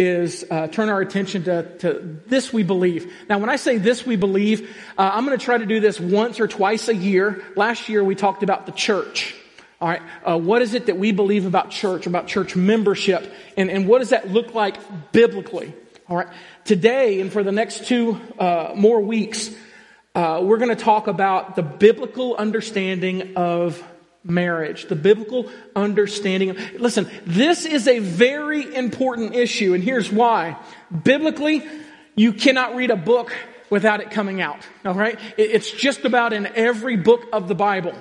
is turn our attention to This We Believe. Now, when I say This We Believe, I'm going to try to do this once or twice a year. Last year, we talked about the church. All right, what is it that we believe about church membership, and what does that look like biblically? All right, today and for the next two more weeks, we're going to talk about the biblical understanding of marriage, the biblical understanding. Listen, this is a very important issue, and here's why. Biblically, you cannot read a book without it coming out, all right? It's just about in every book of the Bible.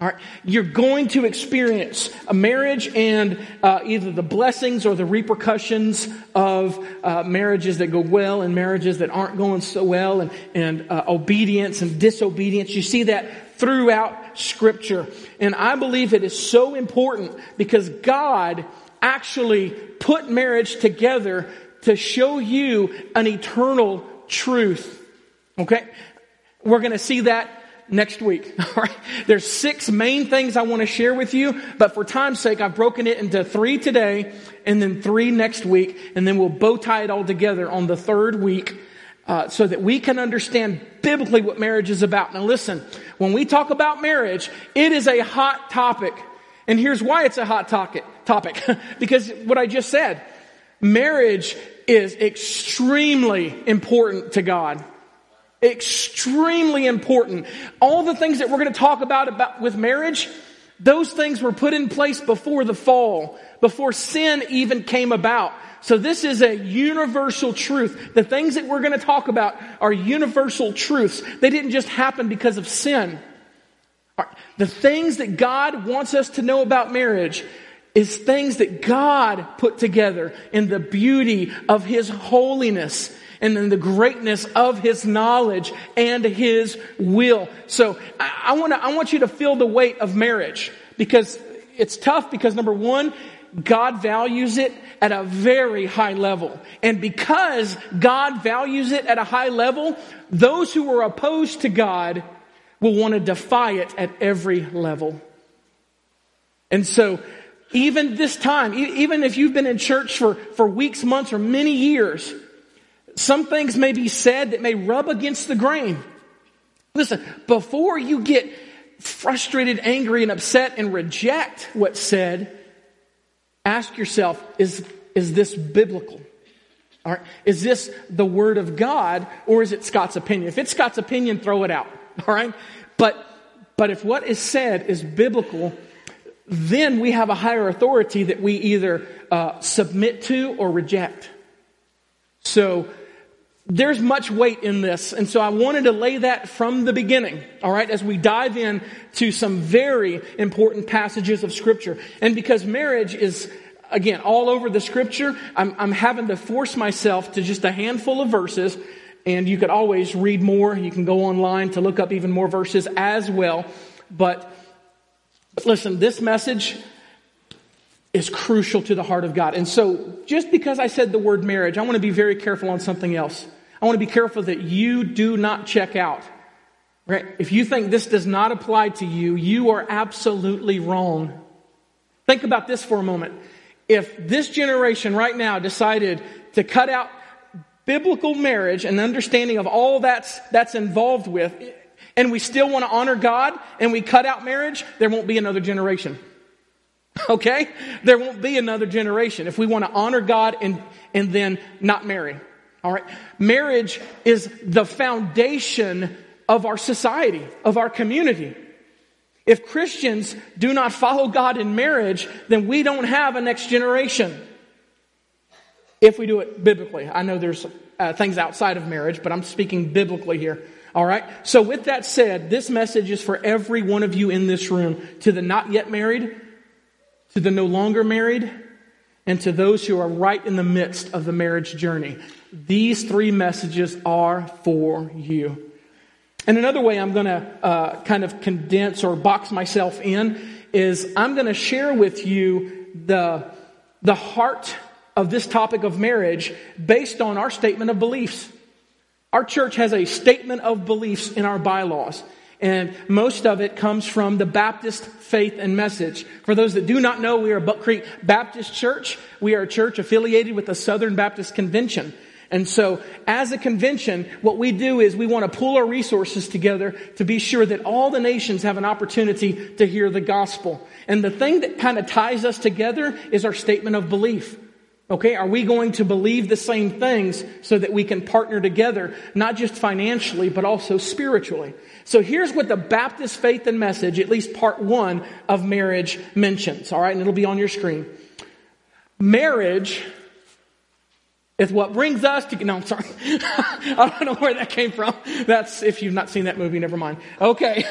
All right, you're going to experience a marriage and either the blessings or the repercussions of marriages that go well and marriages that aren't going so well, and obedience and disobedience. You see that throughout Scripture. And I believe it is so important because God actually put marriage together to show you an eternal truth. Okay? We're going to see that next week. All right. There's 6 main things I want to share with you, but for time's sake, I've broken it into 3 today and then 3 next week, and then we'll bow tie it all together on the 3rd week so that we can understand biblically what marriage is about. Now listen, when we talk about marriage, it is a hot topic, and here's why it's a hot topic. Because what I just said, marriage is extremely important to God. Extremely important. All the things that we're going to talk about with marriage, those things were put in place before the fall, before sin even came about. So this is a universal truth. The things that we're going to talk about are universal truths. They didn't just happen because of sin. The things that God wants us to know about marriage is things that God put together in the beauty of His holiness and in the greatness of His knowledge and His will. So I want you to feel the weight of marriage, because it's tough, because number one, God values it at a very high level. And because God values it at a high level, those who are opposed to God will want to defy it at every level. And so even this time, even if you've been in church for weeks, months, or many years, some things may be said that may rub against the grain. Listen, before you get frustrated, angry, and upset and reject what's said, ask yourself, is this biblical? All right, is this the Word of God, or is it Scott's opinion? If it's Scott's opinion, throw it out. All right? But if what is said is biblical, then we have a higher authority that we either submit to or reject. So there's much weight in this, and so I wanted to lay that from the beginning, all right, as we dive in to some very important passages of Scripture. And because marriage is, again, all over the Scripture, I'm having to force myself to just a handful of verses, and you could always read more. You can go online to look up even more verses as well, but listen, this message is crucial to the heart of God. And so just because I said the word marriage, I want to be very careful on something else. I want to be careful that you do not check out. Right? If you think this does not apply to you, you are absolutely wrong. Think about this for a moment. If this generation right now decided to cut out biblical marriage and understanding of all that's involved with, and we still want to honor God and we cut out marriage, there won't be another generation. Okay? There won't be another generation if we want to honor God and then not marry. All right? Marriage is the foundation of our society, of our community. If Christians do not follow God in marriage, then we don't have a next generation. If we do it biblically. I know there's things outside of marriage, but I'm speaking biblically here. All right? So with that said, this message is for every one of you in this room, to the not yet married, to the no longer married, and to those who are right in the midst of the marriage journey. These 3 messages are for you. And another way I'm going to kind of condense or box myself in is I'm going to share with you the heart of this topic of marriage based on our statement of beliefs. Our church has a statement of beliefs in our bylaws. And most of it comes from the Baptist faith and message. For those that do not know, we are Buck Creek Baptist Church. We are a church affiliated with the Southern Baptist Convention. And so as a convention, what we do is we want to pool our resources together to be sure that all the nations have an opportunity to hear the gospel. And the thing that kind of ties us together is our statement of belief. Okay, are we going to believe the same things so that we can partner together, not just financially, but also spiritually? So here's what the Baptist faith and message, at least part one of marriage, mentions. All right, and it'll be on your screen. Marriage is what brings us together. No, I'm sorry. I don't know where that came from. That's, if you've not seen that movie, never mind. Okay.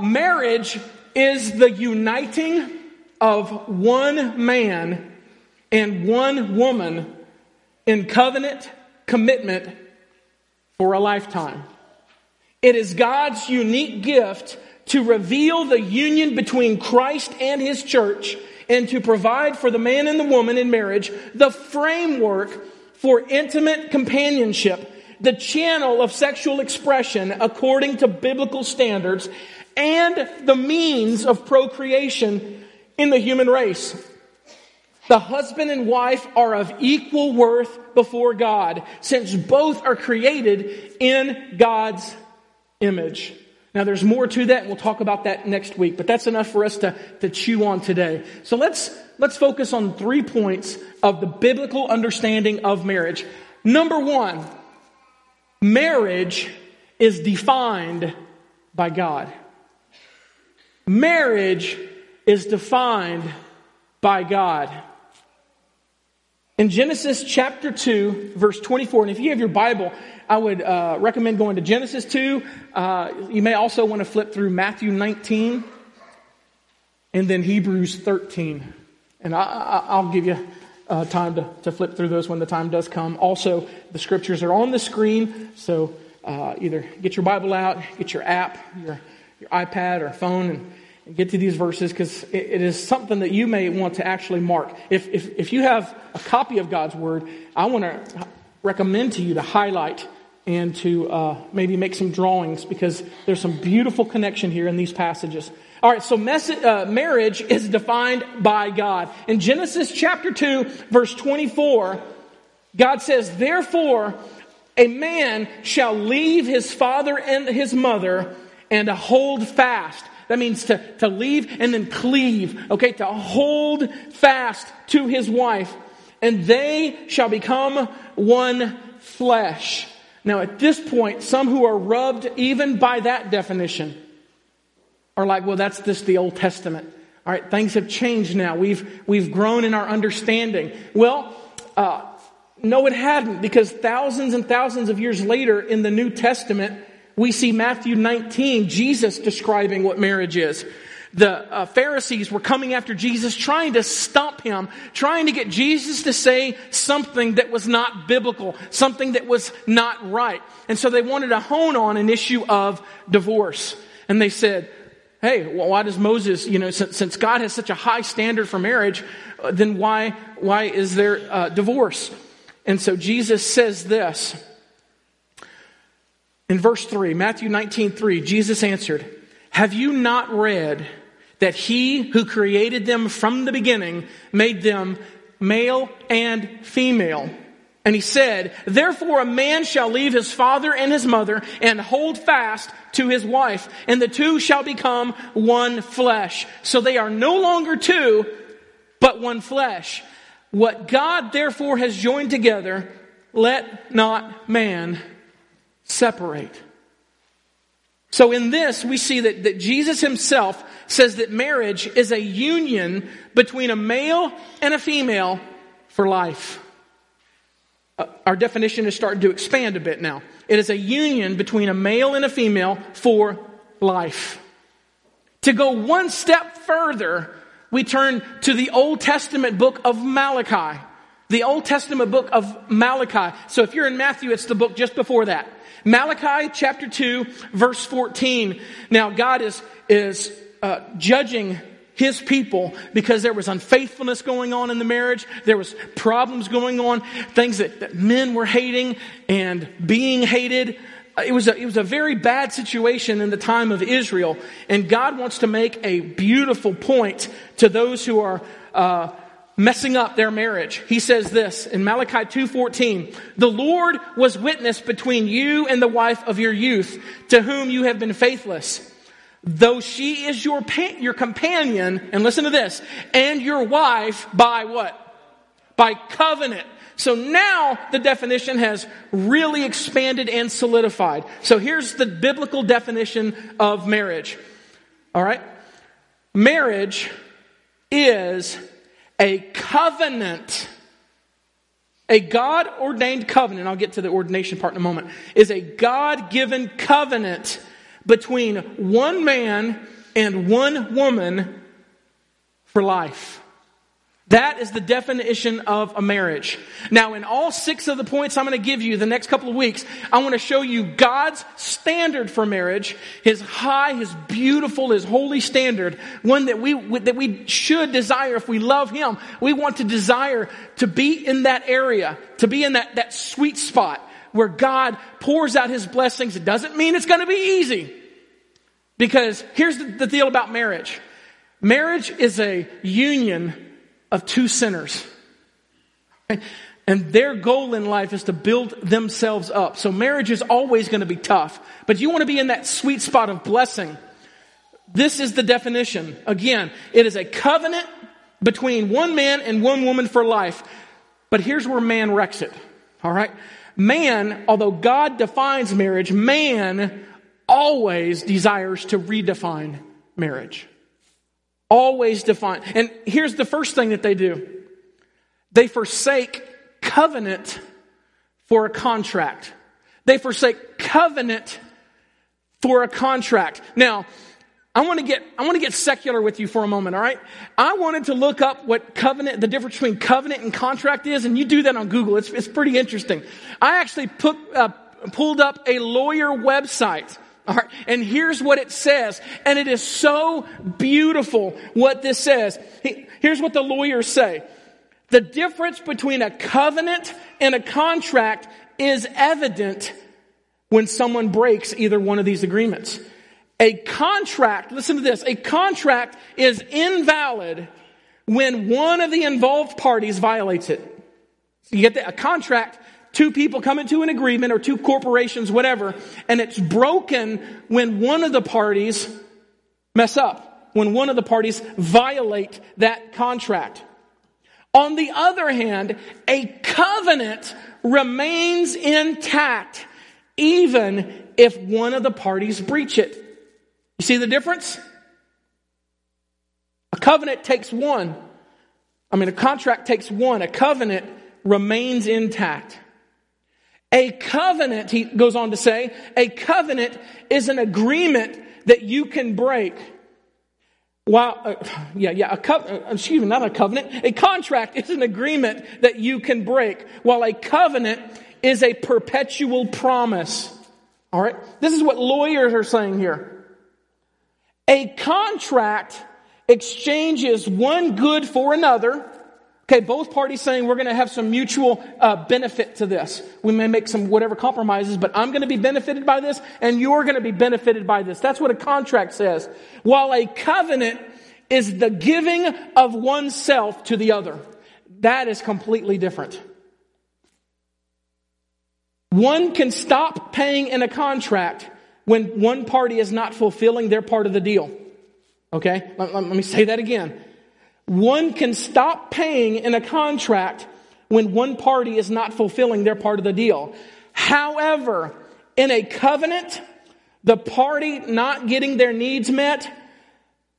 Marriage is the uniting of one man and one woman in covenant commitment for a lifetime. It is God's unique gift to reveal the union between Christ and His church and to provide for the man and the woman in marriage the framework for intimate companionship, the channel of sexual expression according to biblical standards, and the means of procreation in the human race. The husband and wife are of equal worth before God, since both are created in God's image. Now there's more to that, and we'll talk about that next week, but that's enough for us to chew on today. So let's focus on 3 points of the biblical understanding of marriage. Number one, marriage is defined by God. Marriage is defined by God. In Genesis chapter 2, verse 24, and if you have your Bible, I would recommend going to Genesis 2. You may also want to flip through Matthew 19 and then Hebrews 13. And I'll give you time to flip through those when the time does come. Also, the scriptures are on the screen, so either get your Bible out, get your app, your iPad or phone, and get to these verses, because it is something that you may want to actually mark. If you have a copy of God's Word, I want to recommend to you to highlight and to maybe make some drawings, because there's some beautiful connection here in these passages. All right, so marriage is defined by God. In Genesis chapter 2, verse 24, God says, "Therefore, a man shall leave his father and his mother and hold fast." That means to leave and then cleave, okay, to hold fast to his wife, and they shall become one flesh. Now at this point, some who are rubbed even by that definition are like, well, that's just the Old Testament. All right, things have changed now. We've grown in our understanding. Well, no, it hadn't, because thousands and thousands of years later in the New Testament, we see Matthew 19, Jesus describing what marriage is. The Pharisees were coming after Jesus, trying to stump him, trying to get Jesus to say something that was not biblical, something that was not right. And so they wanted to hone on an issue of divorce. And they said, hey, well, why does Moses, since God has such a high standard for marriage, then why is there divorce? And so Jesus says this. In verse 3, Matthew 19:3, Jesus answered, "Have you not read that He who created them from the beginning made them male and female? And He said, therefore a man shall leave his father and his mother and hold fast to his wife, and the two shall become one flesh. So they are no longer two, but one flesh. What God therefore has joined together, let not man separate." So in this, we see that Jesus himself says that marriage is a union between a male and a female for life. Our definition is starting to expand a bit now. It is a union between a male and a female for life. To go one step further, we turn to the Old Testament book of Malachi. The Old Testament book of Malachi. So if you're in Matthew, it's the book just before that. Malachi chapter 2, verse 14. Now God is judging His people because there was unfaithfulness going on in the marriage. There was problems going on, things that men were hating and being hated. It was a very bad situation in the time of Israel, and God wants to make a beautiful point to those who are messing up their marriage. He says this in Malachi 2:14, "The Lord was witness between you and the wife of your youth, to whom you have been faithless. Though she is your companion," and listen to this, "and your wife by" what? "By covenant." So now the definition has really expanded and solidified. So here's the biblical definition of marriage. All right? Marriage is a covenant, a God-ordained covenant. I'll get to the ordination part in a moment. Is a God-given covenant between one man and one woman for life. That is the definition of a marriage. Now, in all 6 of the points I'm going to give you the next couple of weeks, I want to show you God's standard for marriage, His high, His beautiful, His holy standard, one that we should desire if we love Him. We want to desire to be in that area, to be in that sweet spot where God pours out His blessings. It doesn't mean it's going to be easy, because here's the deal about marriage. Marriage is a union of 2 sinners. And their goal in life is to build themselves up. So marriage is always going to be tough. But you want to be in that sweet spot of blessing. This is the definition. Again, it is a covenant between one man and one woman for life. But here's where man wrecks it. All right? Man, although God defines marriage, man always desires to redefine marriage. Always define. And here's the first thing that they do. They forsake covenant for a contract. They forsake covenant for a contract. Now, I want to get secular with you for a moment, all right? I wanted to look up what covenant, the difference between covenant and contract is, and you do that on Google. It's pretty interesting. I actually pulled up a lawyer website. All right, and here's what it says. And it is so beautiful what this says. Here's what the lawyers say. The difference between a covenant and a contract is evident when someone breaks either one of these agreements. A contract, listen to this, a contract is invalid when one of the involved parties violates it. So you get that? A contract, 2 people come into an agreement, or 2 corporations, whatever, and it's broken when one of the parties mess up, when one of the parties violate that contract. On the other hand, a covenant remains intact even if one of the parties breach it. You see the difference? A covenant takes one. A contract takes one. A covenant remains intact. A covenant, he goes on to say, a covenant is an agreement that you can break. A contract is an agreement that you can break, while a covenant is a perpetual promise. All right? This is what lawyers are saying here. A contract exchanges one good for another. Okay, both parties saying we're going to have some mutual benefit to this. We may make some whatever compromises, but I'm going to be benefited by this and you're going to be benefited by this. That's what a contract says. While a covenant is the giving of oneself to the other. That is completely different. One can stop paying in a contract when one party is not fulfilling their part of the deal. Okay, let me say that again. One can stop paying in a contract when one party is not fulfilling their part of the deal. However, in a covenant, the party not getting their needs met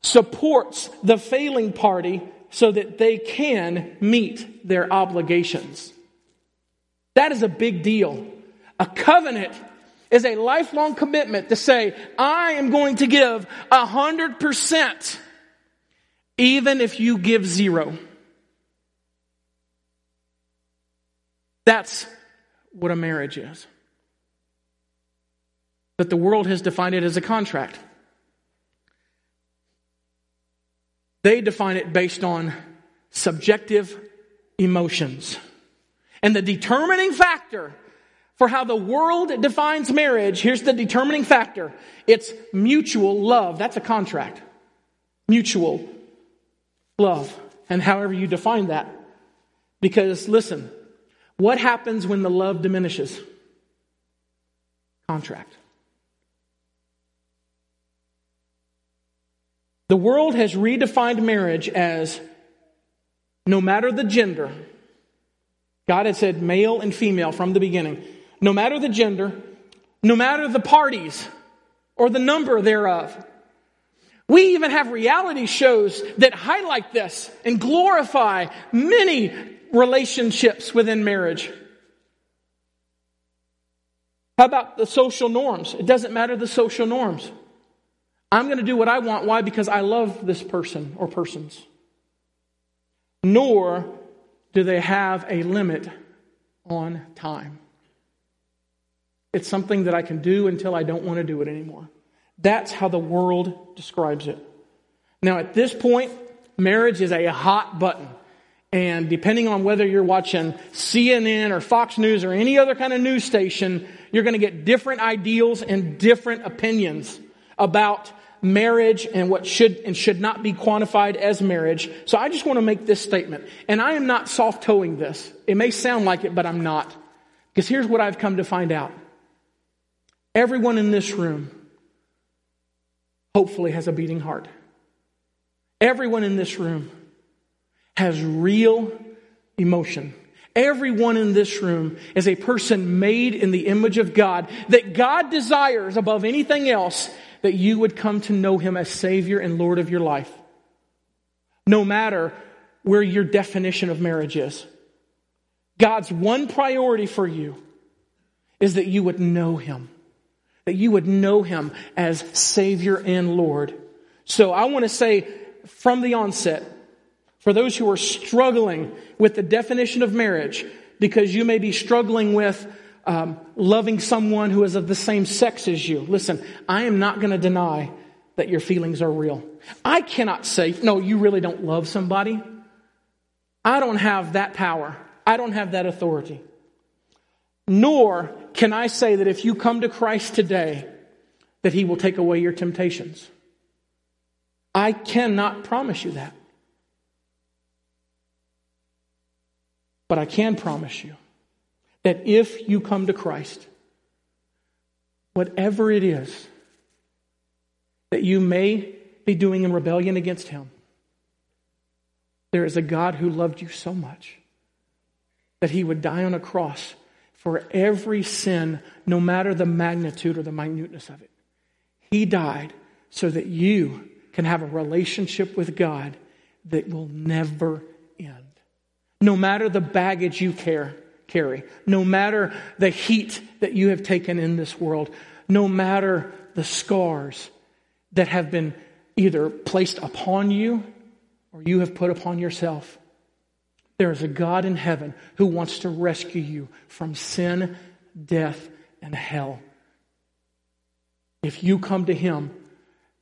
supports the failing party so that they can meet their obligations. That is a big deal. A covenant is a lifelong commitment to say, I am going to give 100%. Even if you give 0. That's what a marriage is. But the world has defined it as a contract. They define it based on subjective emotions. And the determining factor For how the world defines marriage, here's the determining factor. It's mutual love. That's a contract. Mutual love. And however you define that. Because, listen, what happens when the love diminishes? Contract. The world has redefined marriage as no matter the gender. God had said male and female from the beginning. No matter the gender, no matter the parties or the number thereof. We even have reality shows that highlight this and glorify many relationships within marriage. How about the social norms? It doesn't matter the social norms. I'm going to do what I want. Why? Because I love this person or persons. Nor do they have a limit on time. It's something that I can do until I don't want to do it anymore. That's how the world describes it. Now, at this point, marriage is a hot button. And depending on whether you're watching CNN or Fox News or any other kind of news station, you're going to get different ideals and different opinions about marriage and what should and should not be quantified as marriage. So I just want to make this statement. And I am not soft-toeing this. It may sound like it, but I'm not. Because here's what I've come to find out. Everyone in this room hopefully has a beating heart. Everyone in this room has real emotion. Everyone in this room is a person made in the image of God, that God desires above anything else that you would come to know Him as Savior and Lord of your life. No matter where your definition of marriage is. God's one priority for you is that you would know Him. That you would know Him as Savior and Lord. So I want to say from the onset, for those who are struggling with the definition of marriage, because you may be struggling with loving someone who is of the same sex as you. Listen, I am not going to deny that your feelings are real. I cannot say, no, you really don't love somebody. I don't have that power. I don't have that authority. Nor can I say that if you come to Christ today, that He will take away your temptations. I cannot promise you that. But I can promise you that if you come to Christ, whatever it is that you may be doing in rebellion against Him, there is a God who loved you so much that He would die on a cross for every sin, no matter the magnitude or the minuteness of it. He died so that you can have a relationship with God that will never end. No matter the baggage you carry, no matter the heat that you have taken in this world, no matter the scars that have been either placed upon you or you have put upon yourself, there is a God in heaven who wants to rescue you from sin, death, and hell. If you come to Him,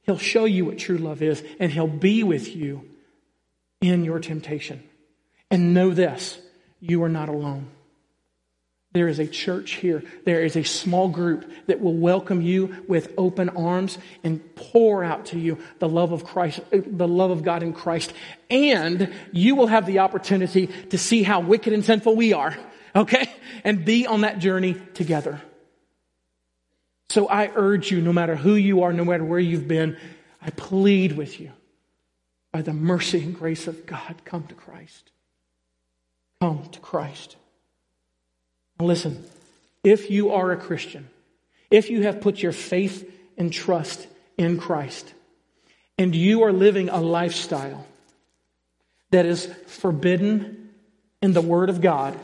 He'll show you what true love is, and He'll be with you in your temptation. And know this, you are not alone. There is a church here. There is a small group that will welcome you with open arms and pour out to you the love of Christ, the love of God in Christ. And you will have the opportunity to see how wicked and sinful we are, okay? And be on that journey together. So I urge you, no matter who you are, no matter where you've been, I plead with you, by the mercy and grace of God, come to Christ. Come to Christ. Listen, if you are a Christian, if you have put your faith and trust in Christ, and you are living a lifestyle that is forbidden in the Word of God,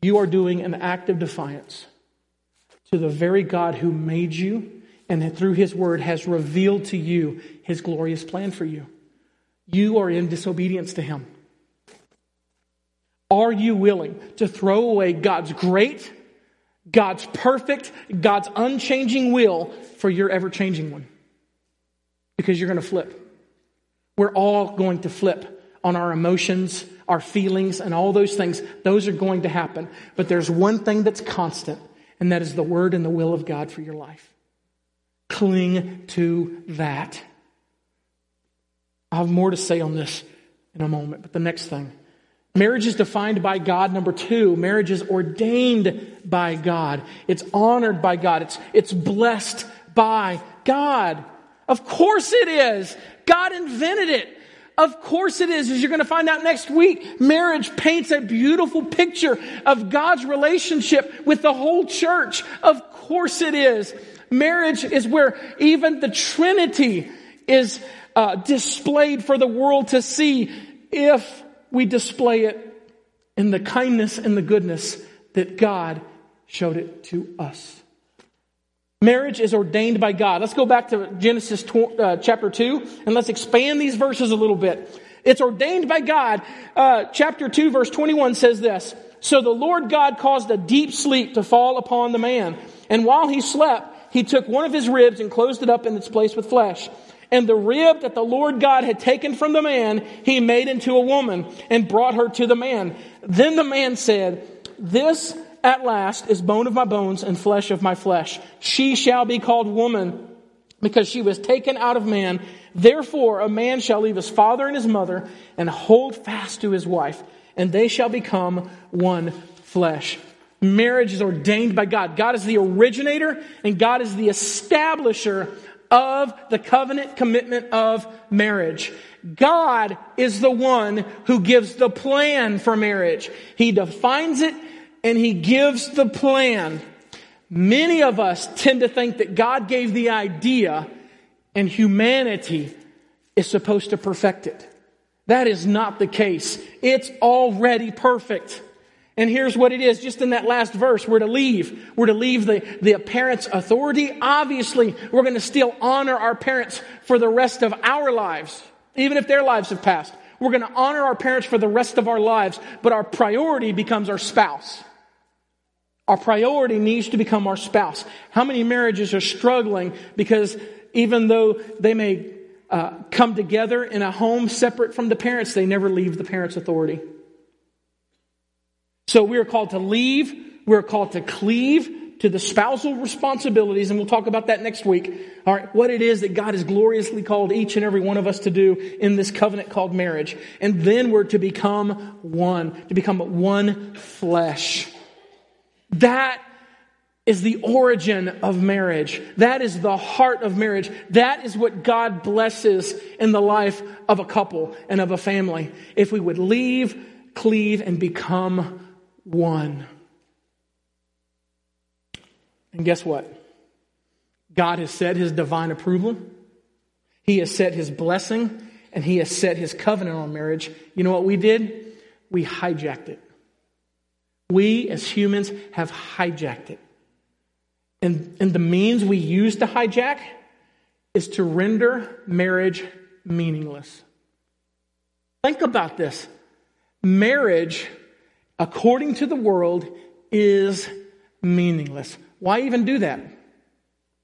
you are doing an act of defiance to the very God who made you and through His Word has revealed to you His glorious plan for you. You are in disobedience to Him. Are you willing to throw away God's great, God's perfect, God's unchanging will for your ever-changing one? Because you're going to flip. We're all going to flip on our emotions, our feelings, and all those things. Those are going to happen. But there's one thing that's constant, and that is the Word and the will of God for your life. Cling to that. I'll have more to say on this in a moment, but the next thing. Marriage is defined by God. Number two, marriage is ordained by God. It's honored by God. It's blessed by God. Of course it is. God invented it. Of course it is. As you're going to find out next week, marriage paints a beautiful picture of God's relationship with the whole church. Of course it is. Marriage is where even the Trinity is displayed for the world to see if we display it in the kindness and the goodness that God showed it to us. Marriage is ordained by God. Let's go back to Genesis chapter 2, and let's expand these verses a little bit. It's ordained by God. Chapter 2, verse 21 says this, "So the Lord God caused a deep sleep to fall upon the man, and while he slept, he took one of his ribs and closed it up in its place with flesh. And the rib that the Lord God had taken from the man, he made into a woman and brought her to the man. Then the man said, 'This at last is bone of my bones and flesh of my flesh. She shall be called woman, because she was taken out of man. Therefore a man shall leave his father and his mother and hold fast to his wife, and they shall become one flesh.'" Marriage is ordained by God. God is the originator, and God is the establisher of the covenant commitment of marriage. God is the one who gives the plan for marriage. He defines it, and He gives the plan. Many of us tend to think that God gave the idea, and humanity is supposed to perfect it. That is not the case. It's already perfect. And here's what it is, just in that last verse, we're to leave the parents' authority. Obviously, we're going to still honor our parents for the rest of our lives, even if their lives have passed. We're going to honor our parents for the rest of our lives, but our priority becomes our spouse. Our priority needs to become our spouse. How many marriages are struggling because even though they may come together in a home separate from the parents, they never leave the parents' authority? So we are called to leave, we are called to cleave to the spousal responsibilities, and we'll talk about that next week. All right, what it is that God has gloriously called each and every one of us to do in this covenant called marriage. And then we're to become one flesh. That is the origin of marriage. That is the heart of marriage. That is what God blesses in the life of a couple and of a family. If we would leave, cleave, and become one. And guess what? God has set His divine approval. He has set His blessing, and He has set His covenant on marriage. You know what we did? We hijacked it. We as humans have hijacked it. And the means we use to hijack is to render marriage meaningless. Think about this. Marriage, according to the world, is meaningless. Why even do that?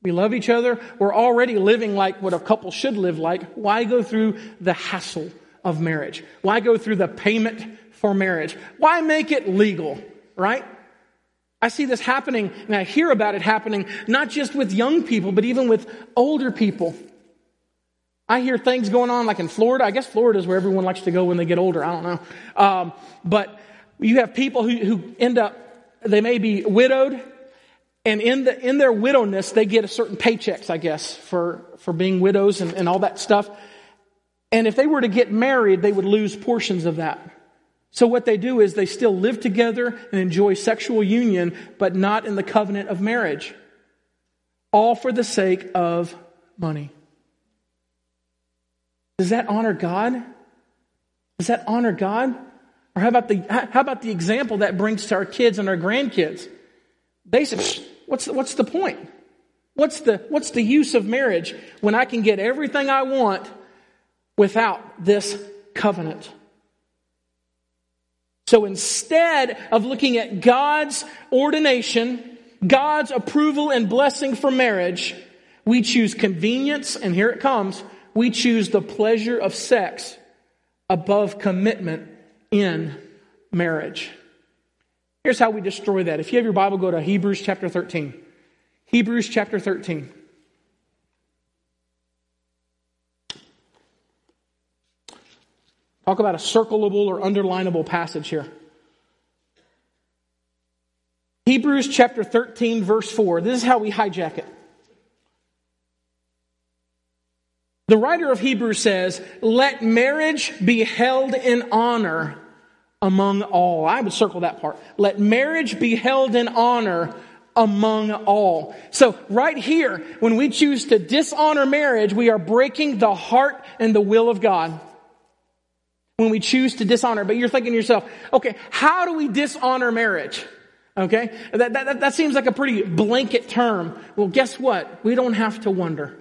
We love each other. We're already living like what a couple should live like. Why go through the hassle of marriage? Why go through the payment for marriage? Why make it legal, right? I see this happening, and I hear about it happening, not just with young people, but even with older people. I hear things going on like in Florida. I guess Florida is where everyone likes to go when they get older. I don't know. But you have people who end up, they may be widowed, and in their widowness, they get a certain paychecks, I guess, for being widows and all that stuff. And if they were to get married, they would lose portions of that. So what they do is they still live together and enjoy sexual union, but not in the covenant of marriage. All for the sake of money. Does that honor God? Does that honor God? Or how about the example that brings to our kids and our grandkids? They say, what's the point? What's the use of marriage when I can get everything I want without this covenant? So instead of looking at God's ordination, God's approval and blessing for marriage, we choose convenience, and here it comes. We choose the pleasure of sex above commitment in marriage. Here's how we destroy that. If you have your Bible, go to Hebrews chapter 13. Hebrews chapter 13. Talk about a circleable or underlinable passage here. Hebrews chapter 13, verse 4. This is how we hijack it. The writer of Hebrews says, "Let marriage be held in honor among all." I would circle that part. Let marriage be held in honor among all. So right here, when we choose to dishonor marriage, we are breaking the heart and the will of God. When we choose to dishonor. But you're thinking to yourself, okay, how do we dishonor marriage? Okay, that seems like a pretty blanket term. Well, guess what? We don't have to wonder.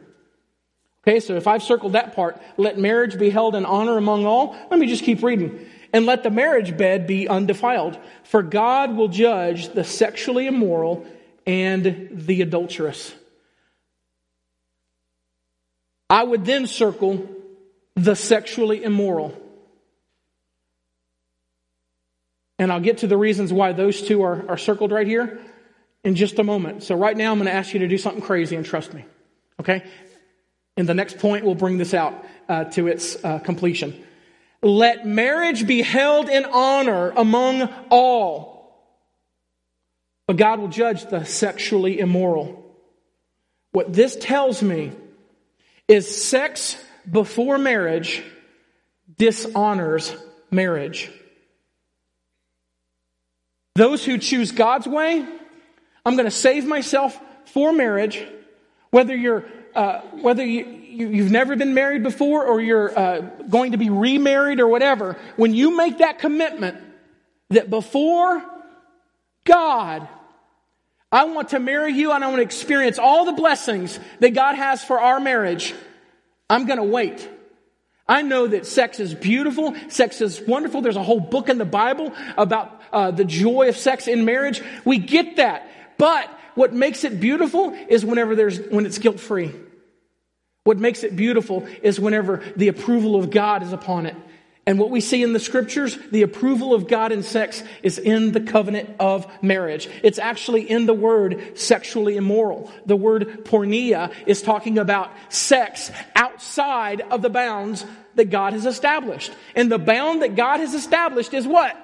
Okay, so if I've circled that part, let marriage be held in honor among all, let me just keep reading. And let the marriage bed be undefiled, for God will judge the sexually immoral and the adulterous. I would then circle the sexually immoral. And I'll get to the reasons why those two are circled right here in just a moment. So right now I'm going to ask you to do something crazy and trust me. Okay? And the next point will bring this out to its completion. Let marriage be held in honor among all, but God will judge the sexually immoral. What this tells me is sex before marriage dishonors marriage. Those who choose God's way, I'm going to save myself for marriage. Whether you've never been married before, or you're going to be remarried, or whatever, when you make that commitment that before God, I want to marry you and I want to experience all the blessings that God has for our marriage, I'm going to wait. I know that sex is beautiful. Sex is wonderful. There's a whole book in the Bible about the joy of sex in marriage. We get that. But what makes it beautiful is when it's guilt-free. What makes it beautiful is whenever the approval of God is upon it. And what we see in the scriptures, the approval of God in sex is in the covenant of marriage. It's actually in the word sexually immoral. The word porneia is talking about sex outside of the bounds that God has established. And the bound that God has established is what?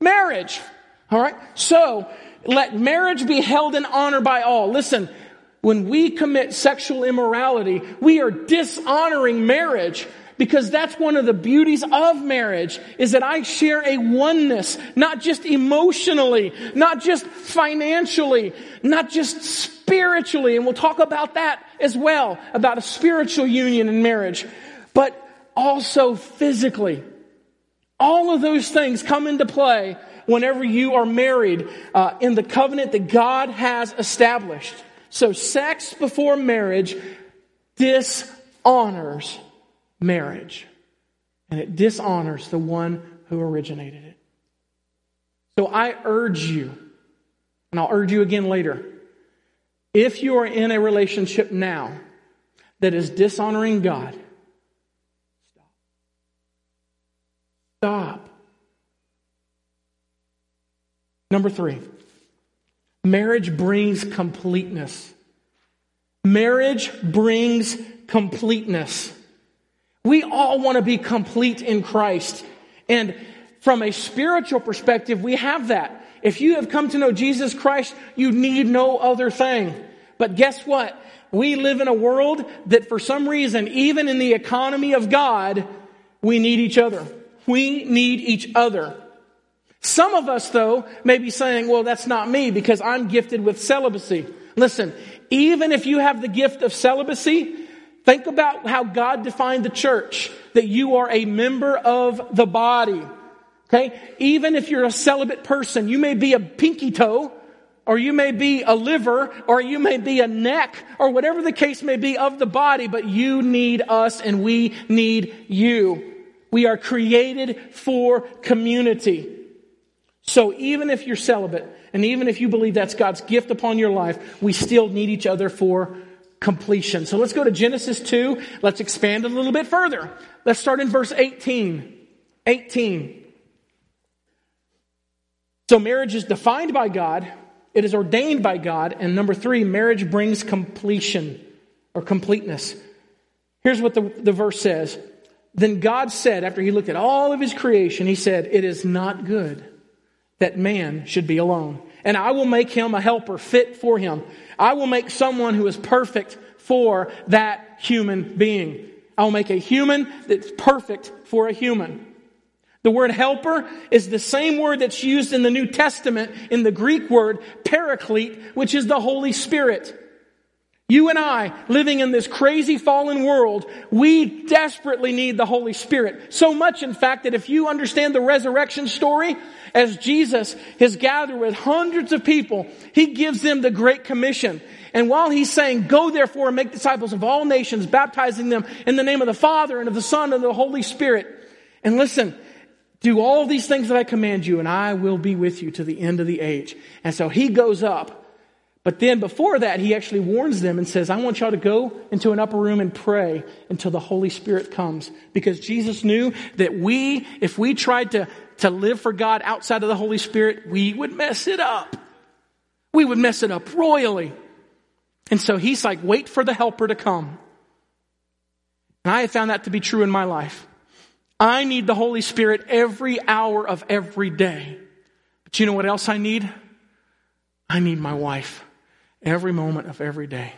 Marriage. All right? So, let marriage be held in honor by all. Listen, when we commit sexual immorality, we are dishonoring marriage. Because that's one of the beauties of marriage, is that I share a oneness, not just emotionally, not just financially, not just spiritually. And we'll talk about that as well, about a spiritual union in marriage, but also physically. All of those things come into play whenever you are married in the covenant that God has established. So sex before marriage dishonors marriage, and it dishonors the one who originated it. So I urge you, and I'll urge you again later, if you are in a relationship now that is dishonoring God, stop. Number 3, marriage brings completeness. Marriage brings completeness. We all want to be complete in Christ. And from a spiritual perspective, we have that. If you have come to know Jesus Christ, you need no other thing. But guess what? We live in a world that for some reason, even in the economy of God, we need each other. We need each other. Some of us, though, may be saying, well, that's not me because I'm gifted with celibacy. Listen, even if you have the gift of celibacy, think about how God defined the church, that you are a member of the body. Okay? Even if you're a celibate person, you may be a pinky toe, or you may be a liver, or you may be a neck, or whatever the case may be of the body, but you need us and we need you. We are created for community. So even if you're celibate, and even if you believe that's God's gift upon your life, we still need each other for completion. So let's go to Genesis 2. Let's expand a little bit further. Let's start in verse 18. So marriage is defined by God. It is ordained by God. And number three, marriage brings completion or completeness. Here's what the verse says. Then God said, after he looked at all of his creation, he said, it is not good that man should be alone. And I will make him a helper fit for him. I will make someone who is perfect for that human being. I will make a human that's perfect for a human. The word helper is the same word that's used in the New Testament in the Greek word paraclete, which is the Holy Spirit. You and I, living in this crazy fallen world, we desperately need the Holy Spirit. So much, in fact, that if you understand the resurrection story, as Jesus has gathered with hundreds of people, he gives them the Great Commission. And while he's saying, go therefore and make disciples of all nations, baptizing them in the name of the Father and of the Son and of the Holy Spirit. And listen, do all these things that I command you, and I will be with you to the end of the age. And so he goes up. But then before that, he actually warns them and says, I want y'all to go into an upper room and pray until the Holy Spirit comes. Because Jesus knew that if we tried to live for God outside of the Holy Spirit, we would mess it up. We would mess it up royally. And so he's like, wait for the helper to come. And I have found that to be true in my life. I need the Holy Spirit every hour of every day. But you know what else I need? I need my wife. Every moment of every day.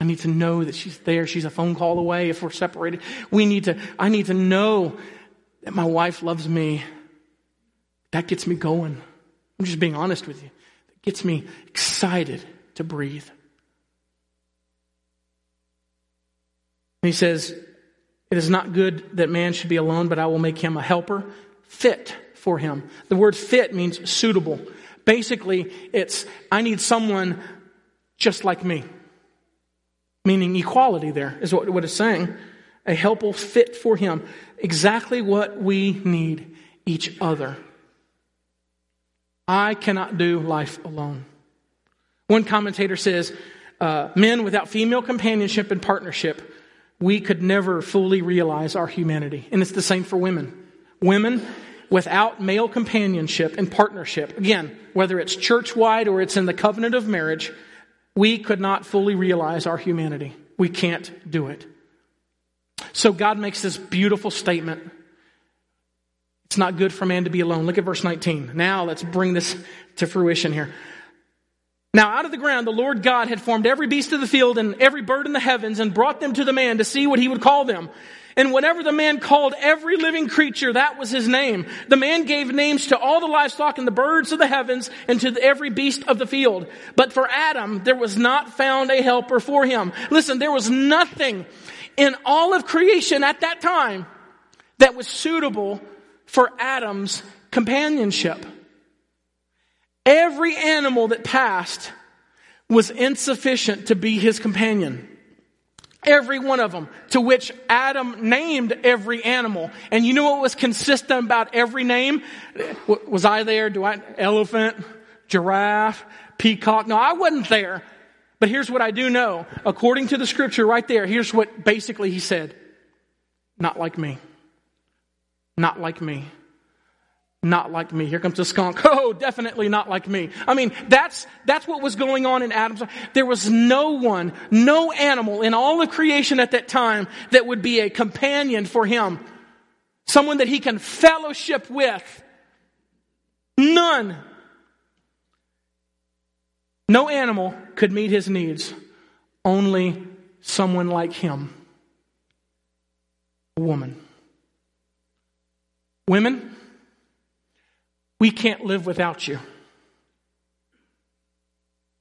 I need to know that she's there. She's a phone call away if we're separated. I need to know that my wife loves me. That gets me going. I'm just being honest with you. That gets me excited to breathe. And he says, it is not good that man should be alone, but I will make him a helper fit for him. The word fit means suitable. Basically, it's, I need someone just like me. Meaning equality there is what it's saying. A helpful fit for him. Exactly what we need, each other. I cannot do life alone. One commentator says, men without female companionship and partnership, we could never fully realize our humanity. And it's the same for women. Women without male companionship and partnership, again, whether it's church-wide or it's in the covenant of marriage, we could not fully realize our humanity. We can't do it. So God makes this beautiful statement. It's not good for man to be alone. Look at verse 19. Now let's bring this to fruition here. Now out of the ground the Lord God had formed every beast of the field and every bird in the heavens and brought them to the man to see what he would call them. And whatever the man called every living creature, that was his name. The man gave names to all the livestock and the birds of the heavens and to every beast of the field. But for Adam, there was not found a helper for him. Listen, there was nothing in all of creation at that time that was suitable for Adam's companionship. Every animal that passed was insufficient to be his companion. Every one of them, to which Adam named every animal. And you know what was consistent about every name? Was I there? Elephant, giraffe, peacock? No, I wasn't there. But here's what I do know. According to the scripture right there, here's what basically he said. Not like me. Not like me. Not like me. Here comes the skunk. Oh, definitely not like me. I mean, that's what was going on in Adam's life. There was no one, no animal in all of creation at that time that would be a companion for him. Someone that he can fellowship with. None. No animal could meet his needs. Only someone like him. A woman. Women, we can't live without you.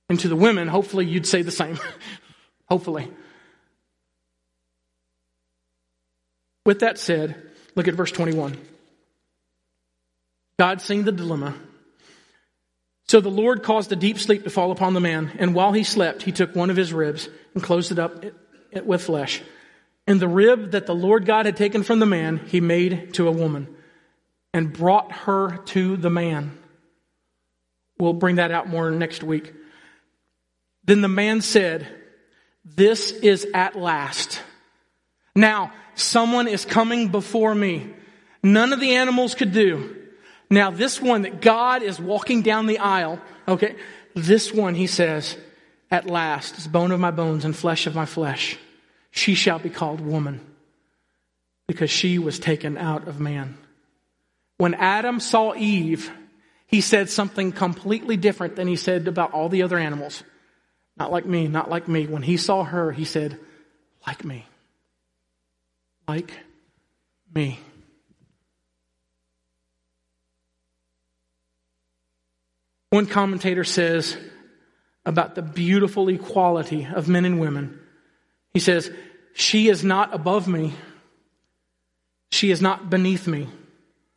And to the women, hopefully you'd say the same. Hopefully. With that said, look at verse 21. God seeing the dilemma. So the Lord caused a deep sleep to fall upon the man, and while he slept, he took one of his ribs and closed it up with flesh. And the rib that the Lord God had taken from the man, he made to a woman. And brought her to the man. We'll bring that out more next week. Then the man said, this is at last. Now, someone is coming before me. None of the animals could do. Now this one that God is walking down the aisle, okay, this one, he says, at last is bone of my bones and flesh of my flesh. She shall be called woman because she was taken out of man. When Adam saw Eve, he said something completely different than he said about all the other animals. Not like me, not like me. When he saw her, he said, like me. Like me. One commentator says about the beautiful equality of men and women. He says, she is not above me. She is not beneath me.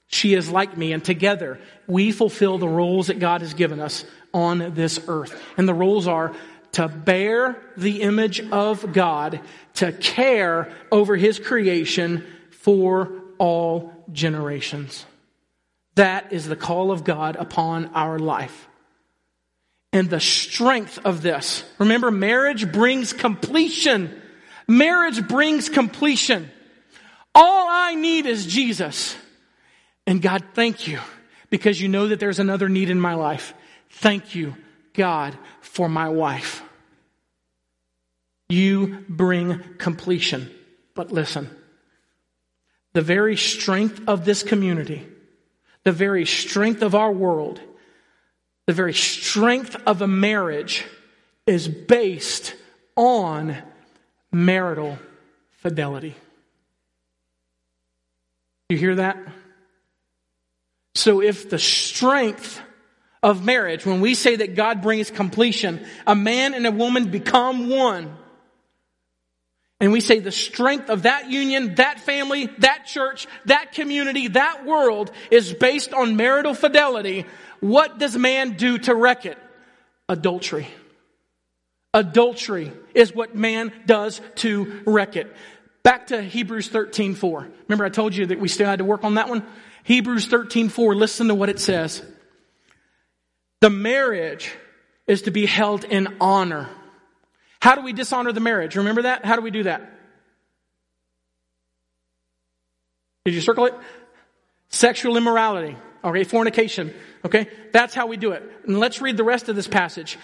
She is like me, and together we fulfill the roles that God has given us on this earth. And the roles are to bear the image of God, to care over His creation for all generations. That is the call of God upon our life. And the strength of this. Remember, marriage brings completion. Marriage brings completion. All I need is Jesus. And God, thank you, because you know that there's another need in my life. Thank you, God, for my wife. You bring completion. But listen, the very strength of this community, the very strength of our world, the very strength of a marriage is based on marital fidelity. You hear that? So if the strength of marriage, when we say that God brings completion, a man and a woman become one, and we say the strength of that union, that family, that church, that community, that world is based on marital fidelity, what does man do to wreck it? Adultery. Adultery is what man does to wreck it. Back to Hebrews 13:4. Remember I told you that we still had to work on that one? Hebrews 13:4, listen to what it says. The marriage is to be held in honor. How do we dishonor the marriage? Remember that? How do we do that? Did you circle it? Sexual immorality. Okay, fornication. Okay, that's how we do it. And let's read the rest of this passage.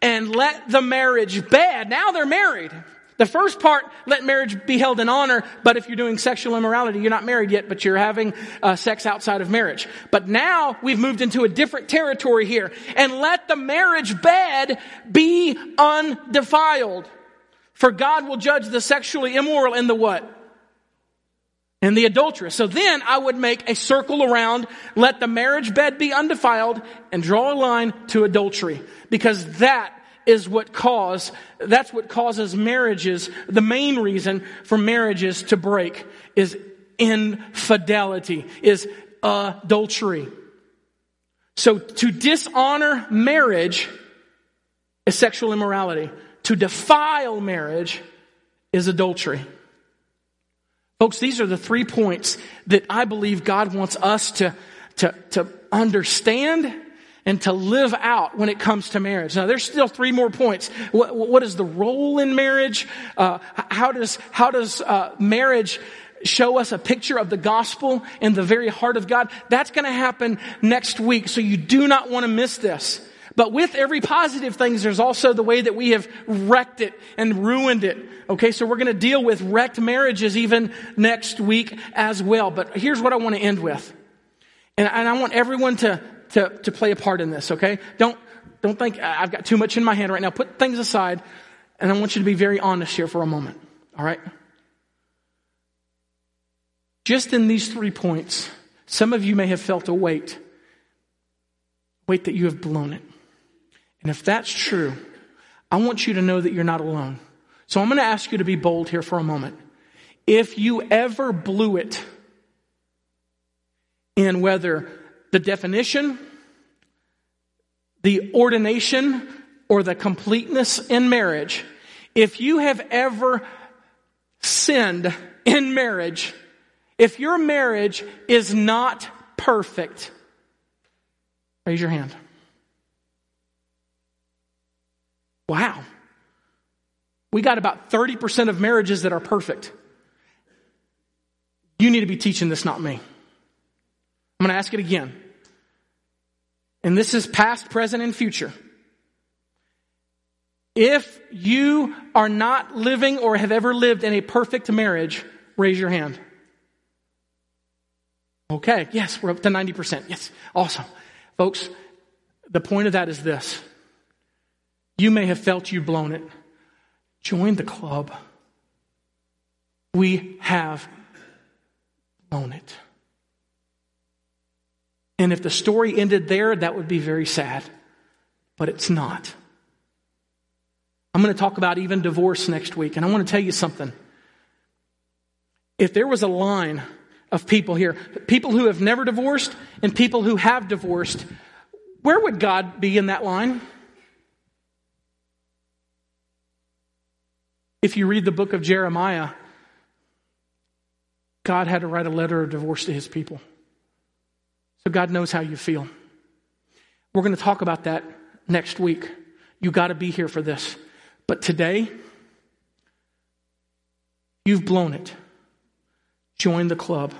And let the marriage bed. Now they're married. The first part, let marriage be held in honor, but if you're doing sexual immorality, you're not married yet, but you're having sex outside of marriage. But now we've moved into a different territory here. And let the marriage bed be undefiled. For God will judge the sexually immoral and the what? And the adulteress. So then I would make a circle around, let the marriage bed be undefiled, and draw a line to adultery. Because that's what causes marriages, the main reason for marriages to break is infidelity, is adultery. So to dishonor marriage is sexual immorality. To defile marriage is adultery. Folks, these are the 3 points that I believe God wants us to understand and to live out when it comes to marriage. Now, there's still 3 more points. What is the role in marriage? How does marriage show us a picture of the gospel and the very heart of God? That's going to happen next week, so you do not want to miss this. But with every positive thing, there's also the way that we have wrecked it and ruined it. Okay, so we're going to deal with wrecked marriages even next week as well. But here's what I want to end with. And I want everyone to play a part in this, okay? Don't think I've got too much in my hand right now. Put things aside, and I want you to be very honest here for a moment, all right? Just in these 3 points, some of you may have felt a weight that you have blown it. And if that's true, I want you to know that you're not alone. So I'm going to ask you to be bold here for a moment. If you ever blew it in whether the definition, the ordination, or the completeness in marriage, if you have ever sinned in marriage, if your marriage is not perfect, raise your hand. Wow. We got about 30% of marriages that are perfect. You need to be teaching this, not me. I'm going to ask it again. And this is past, present, and future. If you are not living or have ever lived in a perfect marriage, raise your hand. Okay, yes, we're up to 90%. Yes, awesome. Folks, the point of that is this. You may have felt you've blown it. Join the club. We have blown it. And if the story ended there, that would be very sad. But it's not. I'm going to talk about even divorce next week. And I want to tell you something. If there was a line of people here, people who have never divorced and people who have divorced, where would God be in that line? If you read the book of Jeremiah, God had to write a letter of divorce to his people. So God knows how you feel. We're going to talk about that next week. You got to be here for this. But today, you've blown it. Join the club.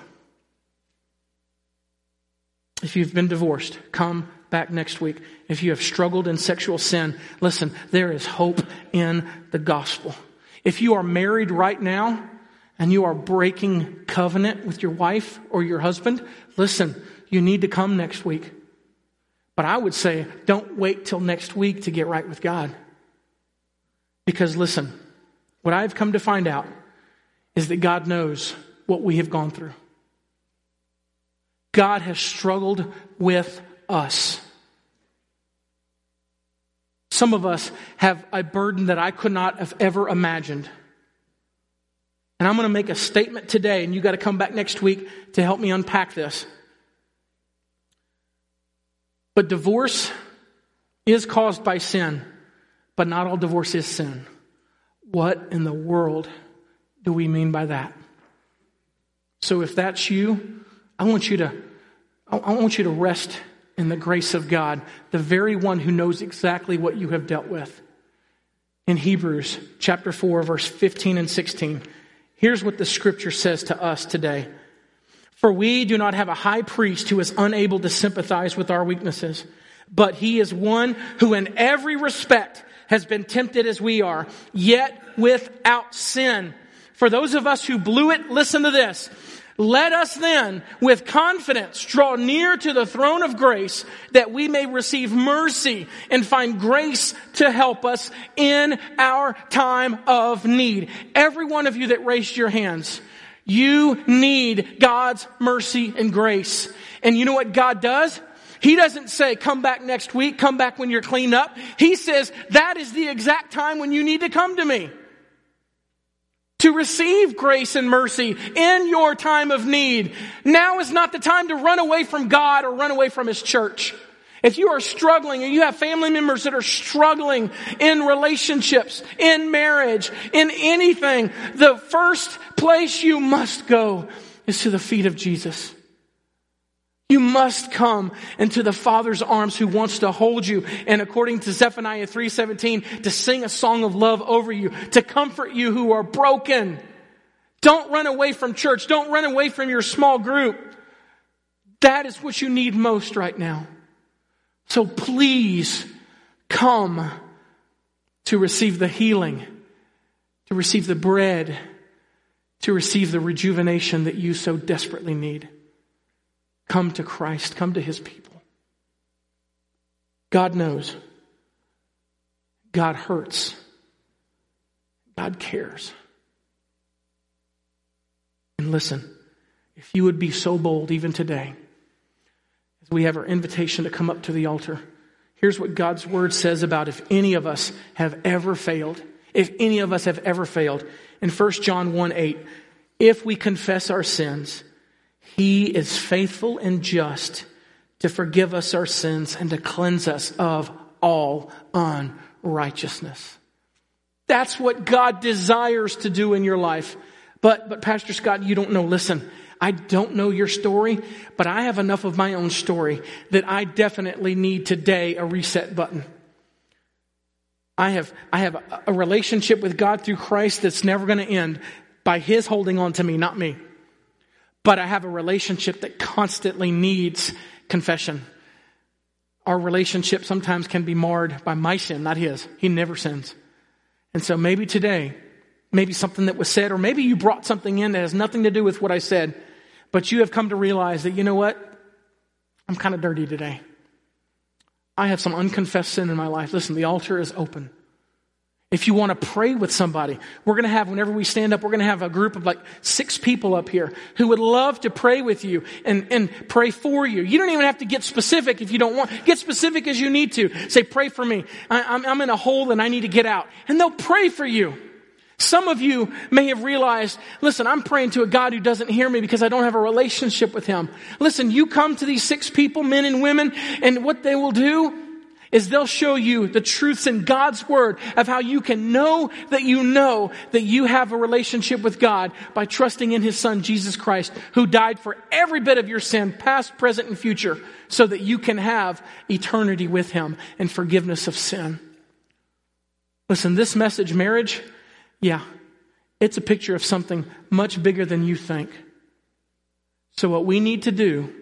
If you've been divorced, come back next week. If you have struggled in sexual sin, listen, there is hope in the gospel. If you are married right now and you are breaking covenant with your wife or your husband, listen, you need to come next week. But I would say, don't wait till next week to get right with God. Because listen, what I've come to find out is that God knows what we have gone through. God has struggled with us. Some of us have a burden that I could not have ever imagined. And I'm going to make a statement today, and you got to come back next week to help me unpack this. But divorce is caused by sin, but not all divorce is sin. What in the world do we mean by that? So if that's you, I want you to rest in the grace of God, the very one who knows exactly what you have dealt with. In Hebrews chapter 4, verse 15 and 16, here's what the scripture says to us today. For we do not have a high priest who is unable to sympathize with our weaknesses, but he is one who in every respect has been tempted as we are, yet without sin. For those of us who blew it, listen to this. Let us then, with confidence, draw near to the throne of grace that we may receive mercy and find grace to help us in our time of need. Every one of you that raised your hands, you need God's mercy and grace. And you know what God does? He doesn't say, come back next week, come back when you're cleaned up. He says, that is the exact time when you need to come to me. To receive grace and mercy in your time of need. Now is not the time to run away from God or run away from His church. If you are struggling and you have family members that are struggling in relationships, in marriage, in anything, the first place you must go is to the feet of Jesus. You must come into the Father's arms who wants to hold you and according to Zephaniah 3:17 to sing a song of love over you, to comfort you who are broken. Don't run away from church. Don't run away from your small group. That is what you need most right now. So please come to receive the healing, to receive the bread, to receive the rejuvenation that you so desperately need. Come to Christ. Come to His people. God knows. God hurts. God cares. And listen, if you would be so bold even today, we have our invitation to come up to the altar. Here's what God's word says about if any of us have ever failed. If any of us have ever failed. In 1 John 1:8, if we confess our sins, He is faithful and just to forgive us our sins and to cleanse us of all unrighteousness. That's what God desires to do in your life. But Pastor Scott, you don't know. Listen, I don't know your story, but I have enough of my own story that I definitely need today a reset button. I have a relationship with God through Christ that's never going to end by His holding on to me, not me. But I have a relationship that constantly needs confession. our relationship sometimes can be marred by my sin, not his. He never sins. And so maybe today, maybe something that was said, or maybe you brought something in that has nothing to do with what I said, but you have come to realize that, you know what? I'm kind of dirty today. I have some unconfessed sin in my life. Listen, the altar is open. If you want to pray with somebody, we're going to have, whenever we stand up, we're going to have a group of like 6 people up here who would love to pray with you and pray for you. You don't even have to get specific if you don't want. Get specific as you need to. Say, pray for me. I'm in a hole and I need to get out. And they'll pray for you. Some of you may have realized, listen, I'm praying to a God who doesn't hear me because I don't have a relationship with him. Listen, you come to these 6 people, men and women, and what they will do is they'll show you the truths in God's word of how you can know that you have a relationship with God by trusting in his son, Jesus Christ, who died for every bit of your sin, past, present, and future, so that you can have eternity with him and forgiveness of sin. Listen, this message, marriage, yeah, it's a picture of something much bigger than you think. So what we need to do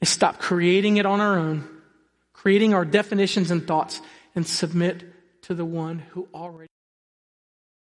is stop creating it on our own, creating our definitions and thoughts, and submit to the one who already